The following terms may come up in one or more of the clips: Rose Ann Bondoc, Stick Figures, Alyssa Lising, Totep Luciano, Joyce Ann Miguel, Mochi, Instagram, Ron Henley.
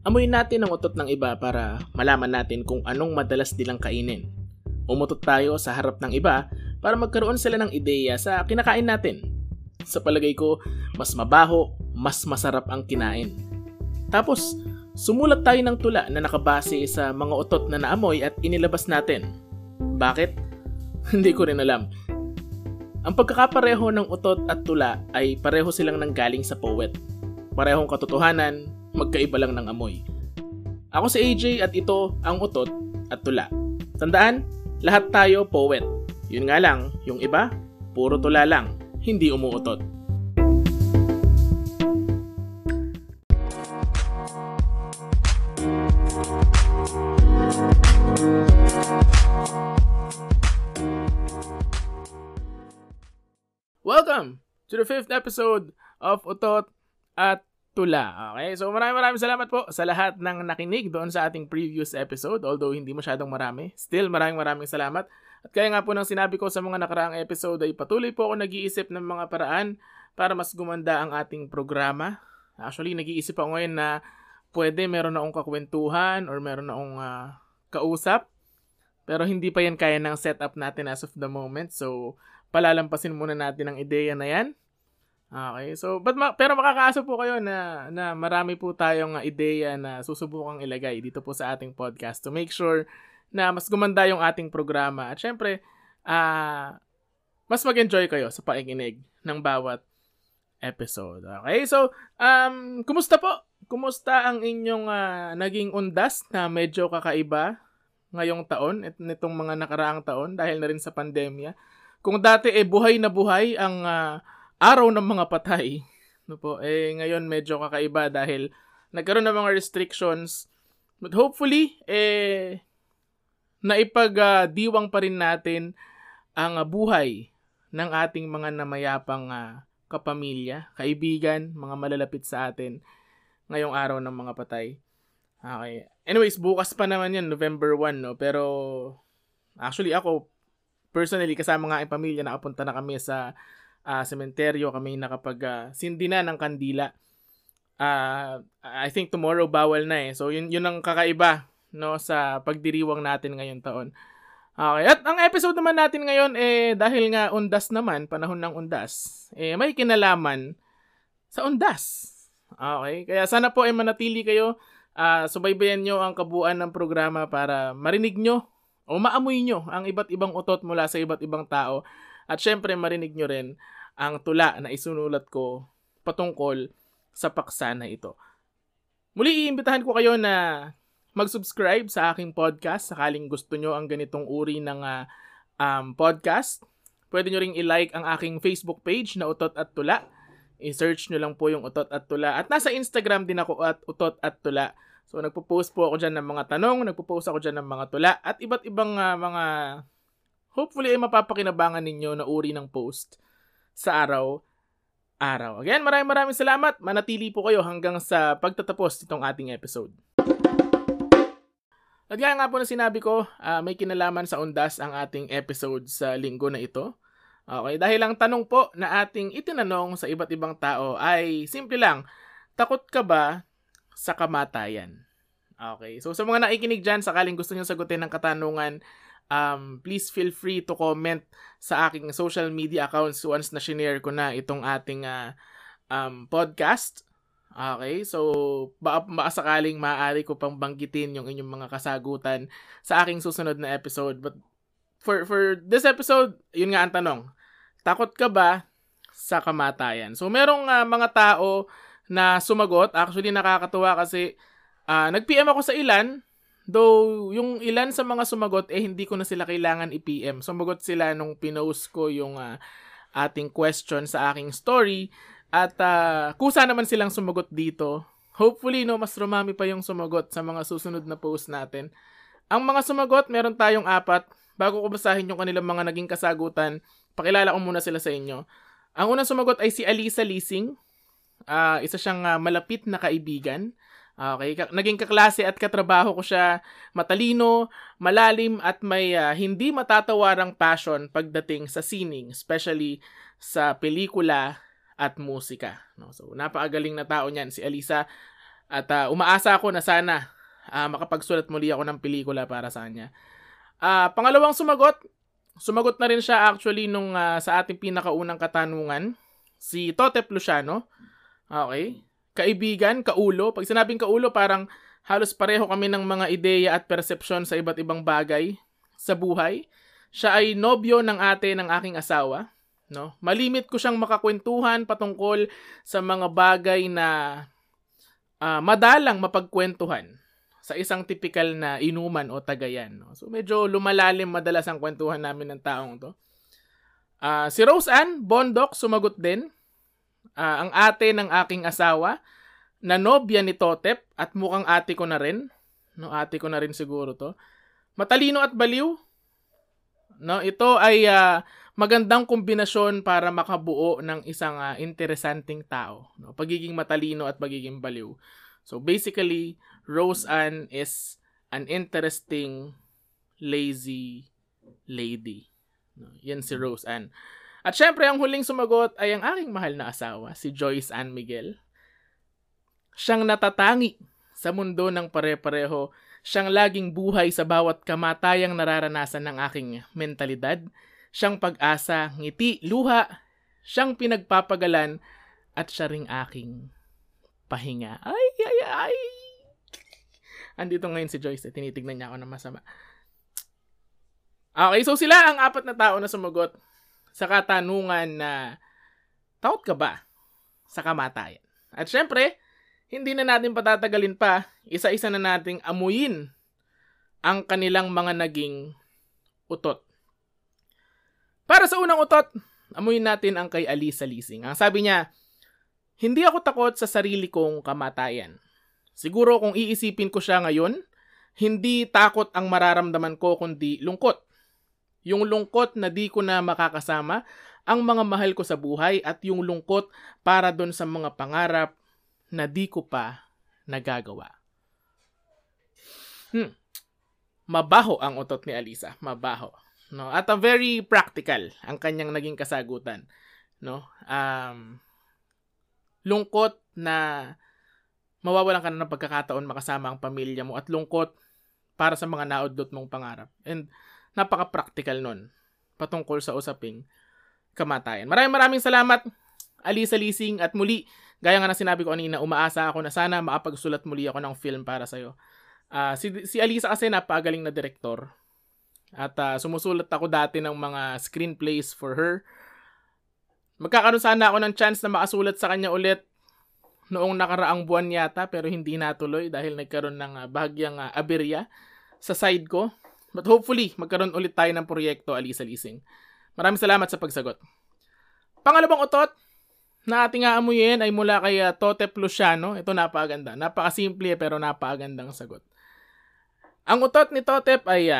Amuyin natin ang utot ng iba para malaman natin kung anong madalas nilang kainin. Umutot tayo sa harap ng iba para magkaroon sila ng ideya sa kinakain natin. Sa palagay ko, mas mabaho, mas masarap ang kinain. Tapos, sumulat tayo ng tula na nakabase sa mga utot na naamoy at inilabas natin. Bakit? Hindi ko rin alam. Ang pagkakapareho ng utot at tula ay pareho silang nanggaling sa poet. Parehong katotohanan, magkaiba lang ng amoy. Ako si AJ at ito ang utot at tula. Tandaan, lahat tayo poet. Yun nga lang, yung iba, puro tula lang. Hindi umuutot. Welcome to the 5th episode of Utot at Tula. Okay, so maraming salamat po sa lahat ng nakinig doon sa ating previous episode. Although hindi masyadong marami, still maraming salamat. At kaya nga po nang sinabi ko sa mga nakaraang episode ay patuloy po ako nag-iisip ng mga paraan para mas gumanda ang ating programa. Actually, nag-iisip ako ngayon na pwede meron na akong kakwentuhan or meron na akong kausap. Pero hindi pa yan kaya ng setup natin as of the moment. So, palalampasin muna natin ang ideya na yan. Okay, so, pero makakaasa po kayo na marami po tayong ideya na susubukang ilagay dito po sa ating podcast to make sure na mas gumanda yung ating programa. At syempre, mas mag-enjoy kayo sa pakikinig ng bawat episode. Okay, so, kumusta po? Kumusta ang inyong naging undas na medyo kakaiba ngayong taon at nitong mga nakaraang taon dahil na rin sa pandemya? Kung dati buhay na buhay ang araw ng mga patay, no po, ngayon medyo kakaiba dahil nagkaroon ng mga restrictions. But hopefully, naipagdiwang pa rin natin ang buhay ng ating mga namayapang kapamilya, kaibigan, mga malalapit sa atin ngayong araw ng mga patay. Okay. Anyways, bukas pa naman yan, November 1, no? Pero actually ako, personally, kasama nga ang pamilya, nakapunta na kami sa sementeryo, kami nakapag-sindi na ng kandila. I think tomorrow bawal na eh. So yun ang kakaiba, no, sa pagdiriwang natin ngayong taon. Okay, at ang episode naman natin ngayon dahil nga undas naman, panahon ng undas, may kinalaman sa undas. Okay, kaya sana po manatili kayo, subaybayan nyo ang kabuuan ng programa para marinig nyo o maamoy nyo ang iba't ibang utot mula sa iba't ibang tao at syempre marinig nyo rin ang tula na isunulat ko patungkol sa paksa na ito. Muli iimbitahan ko kayo na mag-subscribe sa aking podcast sakaling gusto nyo ang ganitong uri ng podcast. Pwede nyo ring i-like ang aking Facebook page na Utot at Tula. I-search nyo lang po yung Utot at Tula. At nasa Instagram din ako at Utot at Tula. So nagpo-post po ako dyan ng mga tanong, nagpo-post ako dyan ng mga tula. At iba't ibang mga hopefully ay mapapakinabangan ninyo na uri ng post sa araw-araw. Again, maraming salamat. Manatili po kayo hanggang sa pagtatapos itong ating episode. At kaya nga po na sinabi ko, may kinalaman sa undas ang ating episode sa linggo na ito. Okay, dahil ang tanong po na ating itinanong sa iba't ibang tao ay simple lang, takot ka ba sa kamatayan? Okay, so sa mga nakikinig dyan, sakaling gusto nyo sagutin ang katanungan, please feel free to comment sa aking social media accounts once na shinare ko na itong ating podcast. Okay, so baka sakaling maaari ko pang banggitin yung inyong mga kasagutan sa aking susunod na episode. But for this episode, yun nga ang tanong. Takot ka ba sa kamatayan? So merong mga tao na sumagot. Actually nakakatuwa kasi nag-PM ako sa ilan. Though yung ilan sa mga sumagot hindi ko na sila kailangan i-PM. Sumagot sila nung pinost ko yung ating question sa aking story. At kusa naman silang sumagot dito. Hopefully, no, mas rumami pa yung sumagot sa mga susunod na post natin. Ang mga sumagot, meron tayong 4. Bago ko basahin yung kanilang mga naging kasagutan, pakilala ko muna sila sa inyo. Ang unang sumagot ay si Alyssa Lising. Isa siyang malapit na kaibigan. Okay, naging kaklase at katrabaho ko siya. Matalino, malalim at may hindi matatawarang passion pagdating sa sining, especially sa pelikula at musika. No, so napakagaling na tao niyan si Alyssa. At umaasa ako na sana makapagsulat muli ako ng pelikula para sa kanya. Pangalawang sumagot na rin siya actually nung sa ating pinakaunang katanungan, si Totep Luciano. Okay. Kaibigan, kaulo. Pag sinabing kaulo, parang halos pareho kami ng mga ideya at perception sa iba't ibang bagay sa buhay. Siya ay nobyo ng ate ng aking asawa. No? Malimit ko siyang makakwentuhan patungkol sa mga bagay na madalang mapagkwentuhan sa isang tipikal na inuman o tagayan. No? So medyo lumalalim madalas ang kwentuhan namin ng taong to. Si Rose Ann Bondoc sumagot din, ang ate ng aking asawa na nobya ni Totep at mukhang ate ko na rin. No, ate ko na rin siguro to. Matalino at baliw. No, ito ay magandang kombinasyon para makabuo ng isang interesanting tao. No, pagiging matalino at pagiging baliw. So basically, Rose Ann is an interesting, lazy lady. No, yan si Rose Ann. At syempre, ang huling sumagot ay ang aking mahal na asawa, si Joyce Ann Miguel. Siyang natatangi sa mundo ng pare-pareho. Siyang laging buhay sa bawat kamatayang nararanasan ng aking mentalidad. Siyang pag-asa, ngiti, luha. Siyang pinagpapagalan at siya ring aking pahinga. Ay, ay, ay! Andito ngayon si Joyce. Tinitignan niya ako ng masama. Okay, so sila ang apat na tao na sumagot sa katanungan na takot ka ba sa kamatayan? At syempre, hindi na natin patatagalin pa. Isa-isa na nating amuyin ang kanilang mga naging utot. Para sa unang utot, amuyin natin ang kay Alyssa Lising. Ang sabi niya, hindi ako takot sa sarili kong kamatayan. Siguro kung iisipin ko siya ngayon, hindi takot ang mararamdaman ko kundi lungkot. Yung lungkot na di ko na makakasama ang mga mahal ko sa buhay at yung lungkot para doon sa mga pangarap na di ko pa nagagawa. Mabaho ang utot ni Alyssa. Mabaho. No, at very practical ang kanyang naging kasagutan, no? Lungkot na mawawalan ka na ng pagkakataon makasama ang pamilya mo at lungkot para sa mga naudlot mong pangarap. And napaka-practical nun patungkol sa usaping kamatayan. Maraming salamat, Alyssa Lising, at muli, gaya nga na sinabi ko kanina, umaasa ako na sana makapagsulat muli ako ng film para sa'yo. Si Alyssa kasi napagaling na direktor. At sumusulat ako dati ng mga screenplays for her. Magkakaroon sana ako ng chance na makasulat sa kanya ulit noong nakaraang buwan yata, pero hindi natuloy dahil nagkaroon ng bahagyang aberya sa side ko. But hopefully, magkaroon ulit tayo ng proyekto, Alyssa Lising. Maraming salamat sa pagsagot. Pangalawang utot na ating aamuyin ay mula kay Totep Luciano. Ito napakaganda. Napakasimple pero napakagandang sagot. Ang utot ni Totep ay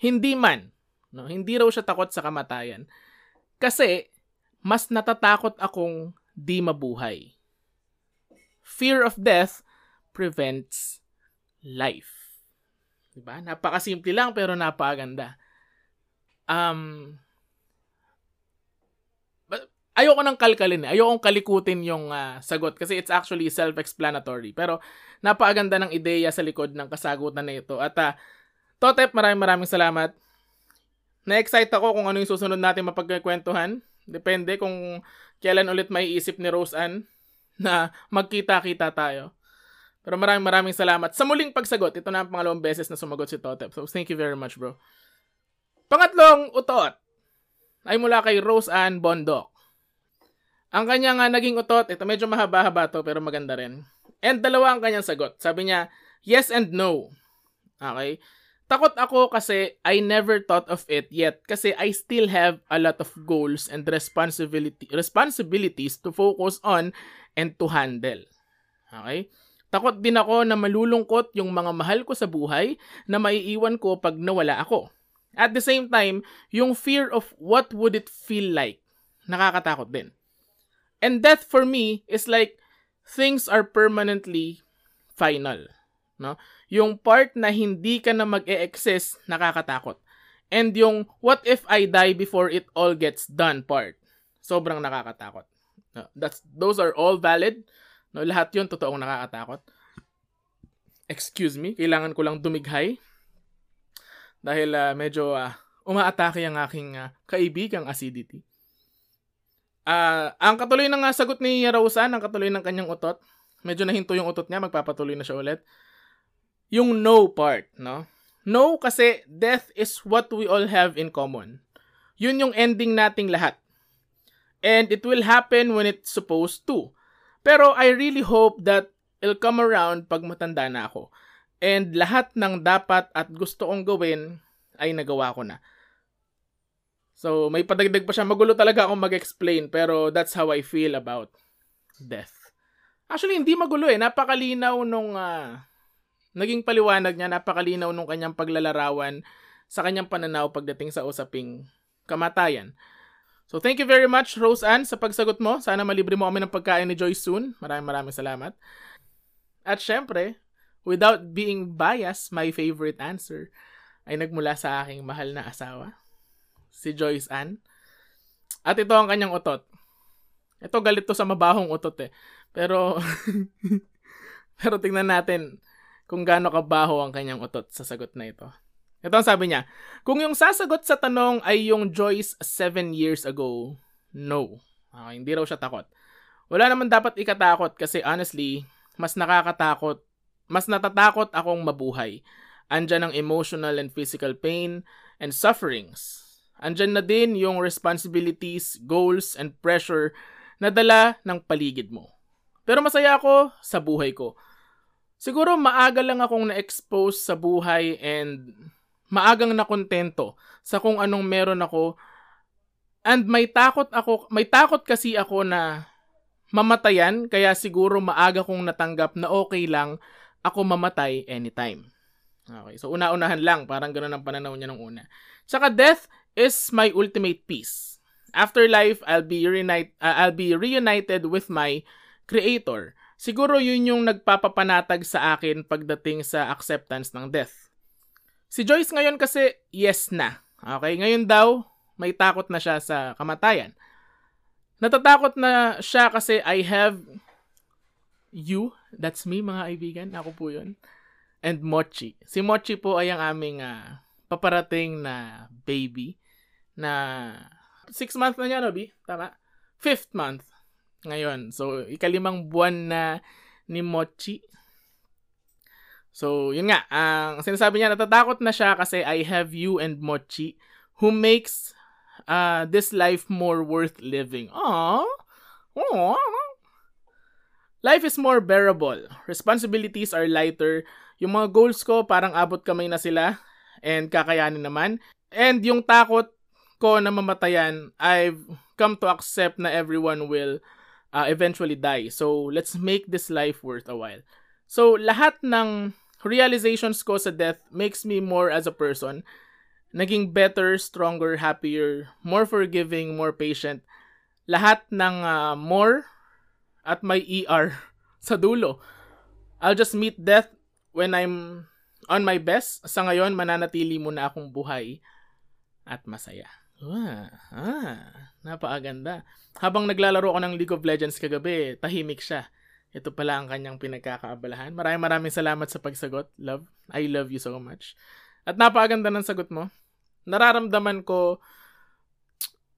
hindi man, no, hindi raw siya takot sa kamatayan. Kasi, mas natatakot akong di mabuhay. Fear of death prevents life. Diba? Napakasimple lang pero napakaganda. Ayoko nang kalkalin. Ayokong kalikutin yung sagot kasi it's actually self-explanatory. Pero napakaganda ng ideya sa likod ng kasagutan na ito. At Totep, maraming salamat. Na-excite ako kung ano yung susunod natin mapagkwentuhan. Depende kung kailan ulit maiisip ni Rose Ann na magkita-kita tayo. Pero maraming salamat sa muling pagsagot. Ito na ang pangalawang beses na sumagot si Totep. So thank you very much, bro. Pangatlong utot ay mula kay Rose Ann Bondoc. Ang kanyang naging utot, ito medyo mahaba-haba to pero maganda rin. And dalawa ang kanyang sagot. Sabi niya, yes and no. Okay. Takot ako kasi I never thought of it yet kasi I still have a lot of goals and responsibilities to focus on and to handle. Okay? Takot din ako na malulungkot yung mga mahal ko sa buhay na maiiwan ko pag nawala ako. At the same time, yung fear of what would it feel like, nakakatakot din. And death for me is like things are permanently final. No? Yung part na hindi ka na mag-e-exist, nakakatakot. And yung what if I die before it all gets done part, sobrang nakakatakot. No? Those are all valid. No, lahat yun totoong nakakatakot. Excuse me, kailangan ko lang dumighay. Dahil medyo umaatake ang aking kaibigang acidity. Ang katuloy ng sagot ni Rose Ann, ang katuloy ng kanyang utot, medyo nahinto yung utot niya, magpapatuloy na siya ulit. Yung no part, no? No kasi death is what we all have in common. Yun yung ending nating lahat. And it will happen when it's supposed to. Pero I really hope that it'll come around pag matanda na ako. And lahat ng dapat at gusto kong gawin ay nagawa ko na. So, may padagdag pa siya. Magulo talaga akong mag-explain, pero that's how I feel about death. Actually, hindi magulo eh. Napakalinaw nung naging paliwanag niya. Napakalinaw nung kanyang paglalarawan sa kanyang pananaw pagdating sa usaping kamatayan. So, thank you very much, Rose Ann, sa pagsagot mo. Sana malibre mo kami ng pagkain ni Joyce soon. Maraming salamat. At syempre, without being biased, my favorite answer ay nagmula sa aking mahal na asawa, si Joyce Ann. At ito ang kanyang utot. Ito, galit to sa mabahong utot eh. Pero, pero tingnan natin kung gaano kabaho ang kanyang utot sa sagot na ito. Ito ang sabi niya. Kung yung sasagot sa tanong ay yung Joyce 7 years ago, no. Okay, hindi raw siya takot. Wala naman dapat ikatakot kasi honestly, mas natatakot akong mabuhay. Andyan ang emotional and physical pain and sufferings. Andyan na din yung responsibilities, goals, and pressure na dala ng paligid mo. Pero masaya ako sa buhay ko. Siguro maaga lang akong na-expose sa buhay and maagang nakontento sa kung anong meron ako. And may takot kasi ako na mamatayan, kaya siguro maaga kong natanggap na okay lang ako mamatay anytime. Okay, so una-unahan lang, parang ganoon ang pananaw niya nung una. Tsaka death is my ultimate peace. After life, I'll be reunited with my creator. Siguro yun yung nagpapapanatag sa akin pagdating sa acceptance ng death. Si Joyce ngayon kasi, yes na. Okay, ngayon daw, may takot na siya sa kamatayan. Natatakot na siya kasi I have you, that's me mga kaibigan, ako po yun, and Mochi. Si Mochi po ay ang aming paparating na baby na 6 months na niya, no, B? Tama? 5th month ngayon. So, ikalimang buwan na ni Mochi. So, yun nga. Ang sinasabi niya, natatakot na siya kasi I have you and Mochi who makes this life more worth living. Aww! Aww! Life is more bearable. Responsibilities are lighter. Yung mga goals ko, parang abot kamay na sila. And kakayanin naman. And yung takot ko na mamatayan, I've come to accept na everyone will eventually die. So, let's make this life worth a while. So, lahat ng realizations ko sa death makes me more as a person. Naging better, stronger, happier, more forgiving, more patient. Lahat ng more at may ER sa dulo. I'll just meet death when I'm on my best. Sa ngayon, mananatili muna akong buhay at masaya. Napakaganda. Habang naglalaro ako ng League of Legends kagabi, tahimik siya. Ito pala ang kanyang pinagkakaabalahan. Maraming salamat sa pagsagot, love. I love you so much. At napakaganda ng sagot mo. Nararamdaman ko,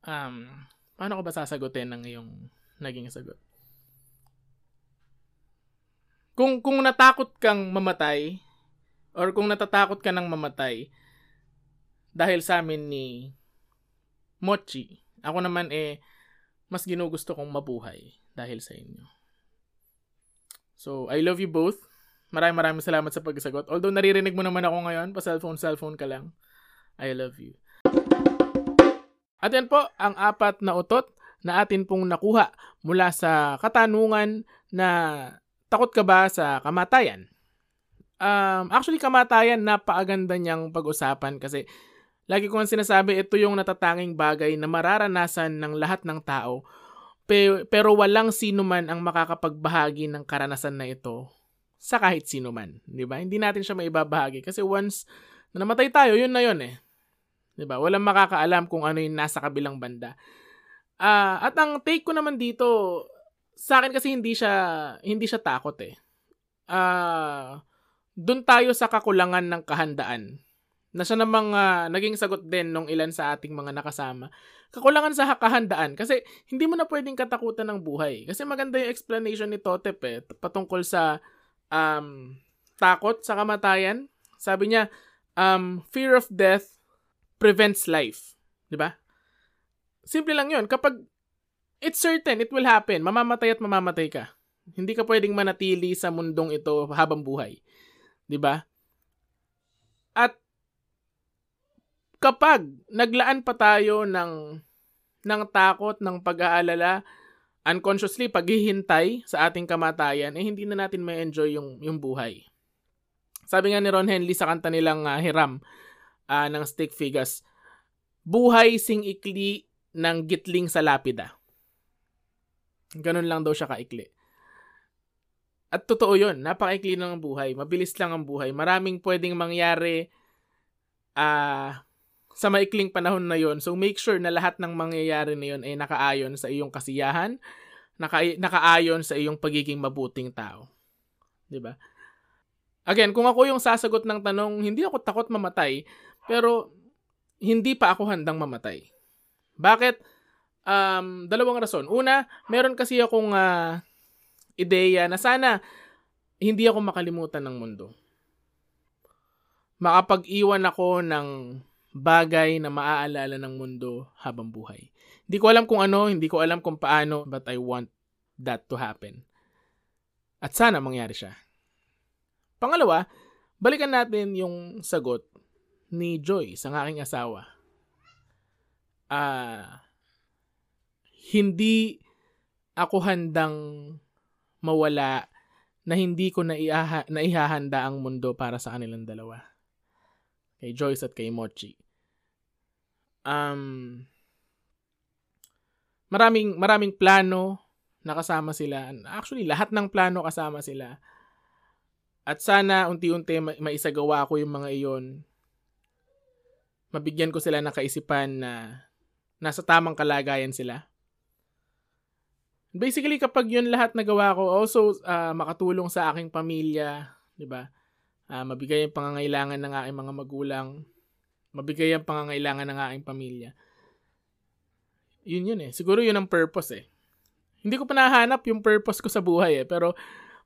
paano ko ba sasagutin ng iyong naging sagot? Kung natakot kang mamatay, or kung natatakot ka ng mamatay dahil sa amin ni Mochi, ako naman eh mas ginugusto kong mabuhay dahil sa inyo. So, I love you both. Maraming salamat sa pagsagot. Although naririnig mo naman ako ngayon, pa cellphone ka lang. I love you. At yan po ang apat na utot na atin pong nakuha mula sa katanungan na takot ka ba sa kamatayan? Actually, kamatayan, napaaganda niyang pag-usapan kasi lagi ko ang sinasabi, ito yung natatanging bagay na mararanasan ng lahat ng tao pero walang sino man ang makakapagbahagi ng karanasan na ito sa kahit sino man. Diba? Hindi natin siya maibabahagi kasi once na namatay tayo, yun na yun eh. Diba? Walang makakaalam kung ano yung nasa kabilang banda. At ang take ko naman dito, Sa akin kasi hindi siya takot eh. Doon tayo sa kakulangan ng kahandaan. Na siya namang naging sagot din nung ilan sa ating mga nakasama. Kakulangan sa kahandaan. Kasi hindi mo na pwedeng katakutan ng buhay. Kasi maganda yung explanation ni Totep eh, patungkol sa takot sa kamatayan. Sabi niya, fear of death prevents life. Diba? Simple lang yun. Kapag it's certain, it will happen. Mamamatay at mamamatay ka. Hindi ka pwedeng manatili sa mundong ito habang buhay. Diba? At kapag naglaan pa tayo ng takot, ng pag-aalala, unconsciously, paghihintay sa ating kamatayan, eh hindi na natin ma-enjoy yung buhay. Sabi nga ni Ron Henley sa kanta nilang Hiram ng Stick Figures, buhay sing ikli ng gitling sa lapida. Ganun lang daw siya kaikli. At totoo yun, napakaikli ng buhay. Mabilis lang ang buhay. Maraming pwedeng mangyari sa maikling panahon na yun. So make sure na lahat ng mangyayari na yun ay nakaayon sa iyong kasiyahan, nakaayon sa iyong pagiging mabuting tao. Diba? Again, kung ako yung sasagot ng tanong, hindi ako takot mamatay, pero hindi pa ako handang mamatay. Bakit? Dalawang rason. Una, meron kasi akong ideya na sana hindi ako makalimutan ng mundo. Makapag-iwan ako ng bagay na maaalala ng mundo habang buhay. Hindi ko alam kung ano, hindi ko alam kung paano, but I want that to happen. At sana mangyari siya. Pangalawa, balikan natin yung sagot ni Joyce, ang aking asawa. Hindi ako handang mawala na hindi ko naihahanda ang mundo para sa kanilang dalawa. Kay Joyce at kay Mochi. Maraming plano na kasama sila. Actually, lahat ng plano kasama sila. At sana unti-unti maisagawa ko yung mga iyon. Mabigyan ko sila ng kaisipan na nasa tamang kalagayan sila. Basically, kapag yun lahat nagawa ko, also makatulong sa aking pamilya, di ba? Mabigay ang pangangailangan ng aking mga magulang, mabigay ang pangangailangan ng aking pamilya. Yun eh. Siguro yun ang purpose eh. Hindi ko pa nahanap yung purpose ko sa buhay eh, pero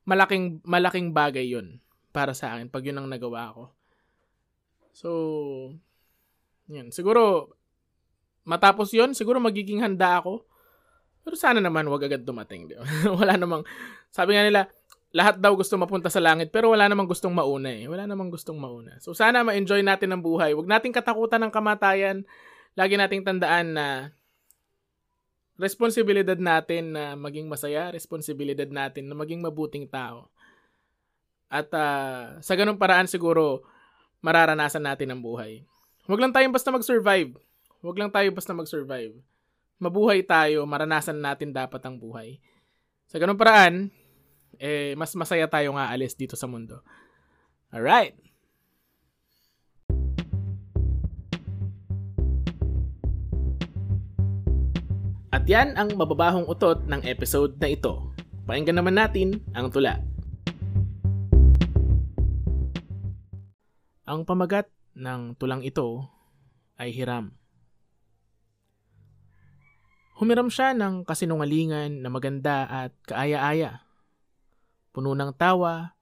malaking bagay yun para sa akin pag yun ang nagawa ko. So, yun. Siguro, matapos yun, siguro magiging handa ako. Pero sana naman wag agad dumating. Wala namang, sabi nga nila, lahat daw gusto mapunta sa langit, pero wala namang gustong mauna eh. Wala namang gustong mauna. So sana ma-enjoy natin ang buhay. Wag nating katakutan ng kamatayan. Lagi nating tandaan na responsibilidad natin na maging masaya, responsibilidad natin na maging mabuting tao. At sa ganung paraan siguro, mararanasan natin ang buhay. Wag lang tayong basta mag-survive. Wag lang tayo basta mag-survive. Mabuhay tayo, maranasan natin dapat ang buhay. Sa ganung paraan, eh, mas masaya tayo nga alis dito sa mundo. Alright! At yan ang mababahong utot ng episode na ito. Pakinggan naman natin ang tula. Ang pamagat ng tulang ito ay hiram. Humiram siya ng kasinungalingan na maganda at kaaya-aya, puno ng tawa,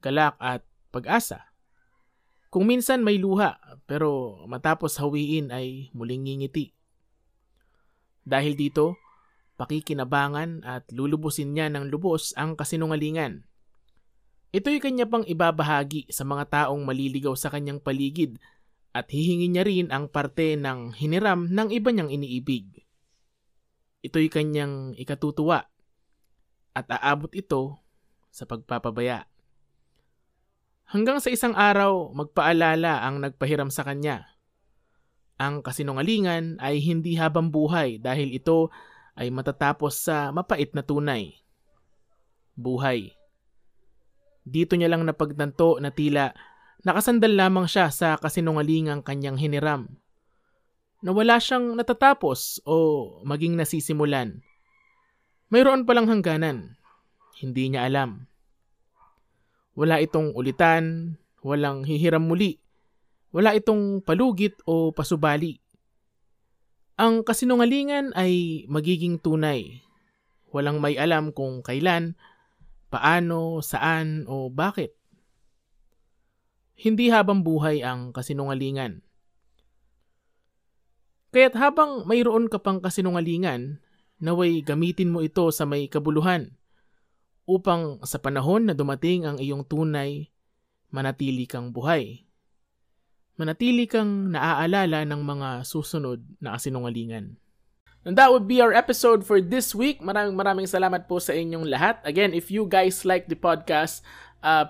galak at pag-asa. Kung minsan may luha, pero matapos hawiin ay muling ngingiti. Dahil dito, pakikinabangan at lulubusin niya ng lubos ang kasinungalingan. Ito'y kanya pang ibabahagi sa mga taong maliligaw sa kanyang paligid at hihingi niya rin ang parte ng hiniram ng iba niyang iniibig. Ito'y kanyang ikatutuwa at aabot ito sa pagpapabaya. Hanggang sa isang araw, magpaalala ang nagpahiram sa kanya. Ang kasinungalingan ay hindi habang buhay dahil ito ay matatapos sa mapait na tunay. Buhay. Dito niya lang napagtanto na tila nakasandal lamang siya sa kasinungalingang kanyang hiniram. Na wala siyang natatapos o maging nasisimulan. mayroon palang hangganan. Hindi niya alam. Wala itong ulitan, walang hihiram muli, wala itong palugit o pasubali. Ang kasinungalingan ay magiging tunay. Walang may alam kung kailan, paano, saan o bakit. Hindi habang buhay ang kasinungalingan. Kaya't habang mayroon ka pang kasinungalingan, naway gamitin mo ito sa may kabuluhan upang sa panahon na dumating ang iyong tunay, manatili kang buhay. Manatili kang naaalala ng mga susunod na kasinungalingan. And that would be our episode for this week. Maraming salamat po sa inyong lahat. Again, if you guys like the podcast,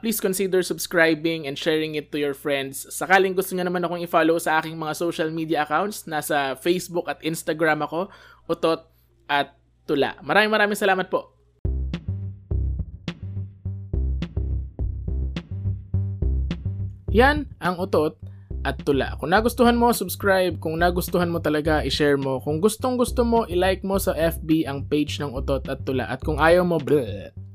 please consider subscribing and sharing it to your friends. Sakaling gusto nyo naman akong i-follow sa aking mga social media accounts, nasa Facebook at Instagram ako, Utot at Tula. Maraming salamat po. Yan ang Utot at Tula. Kung nagustuhan mo, subscribe. Kung nagustuhan mo talaga, i-share mo. Kung gustong gusto mo, i-like mo sa FB ang page ng Utot at Tula. At kung ayaw mo, bleh.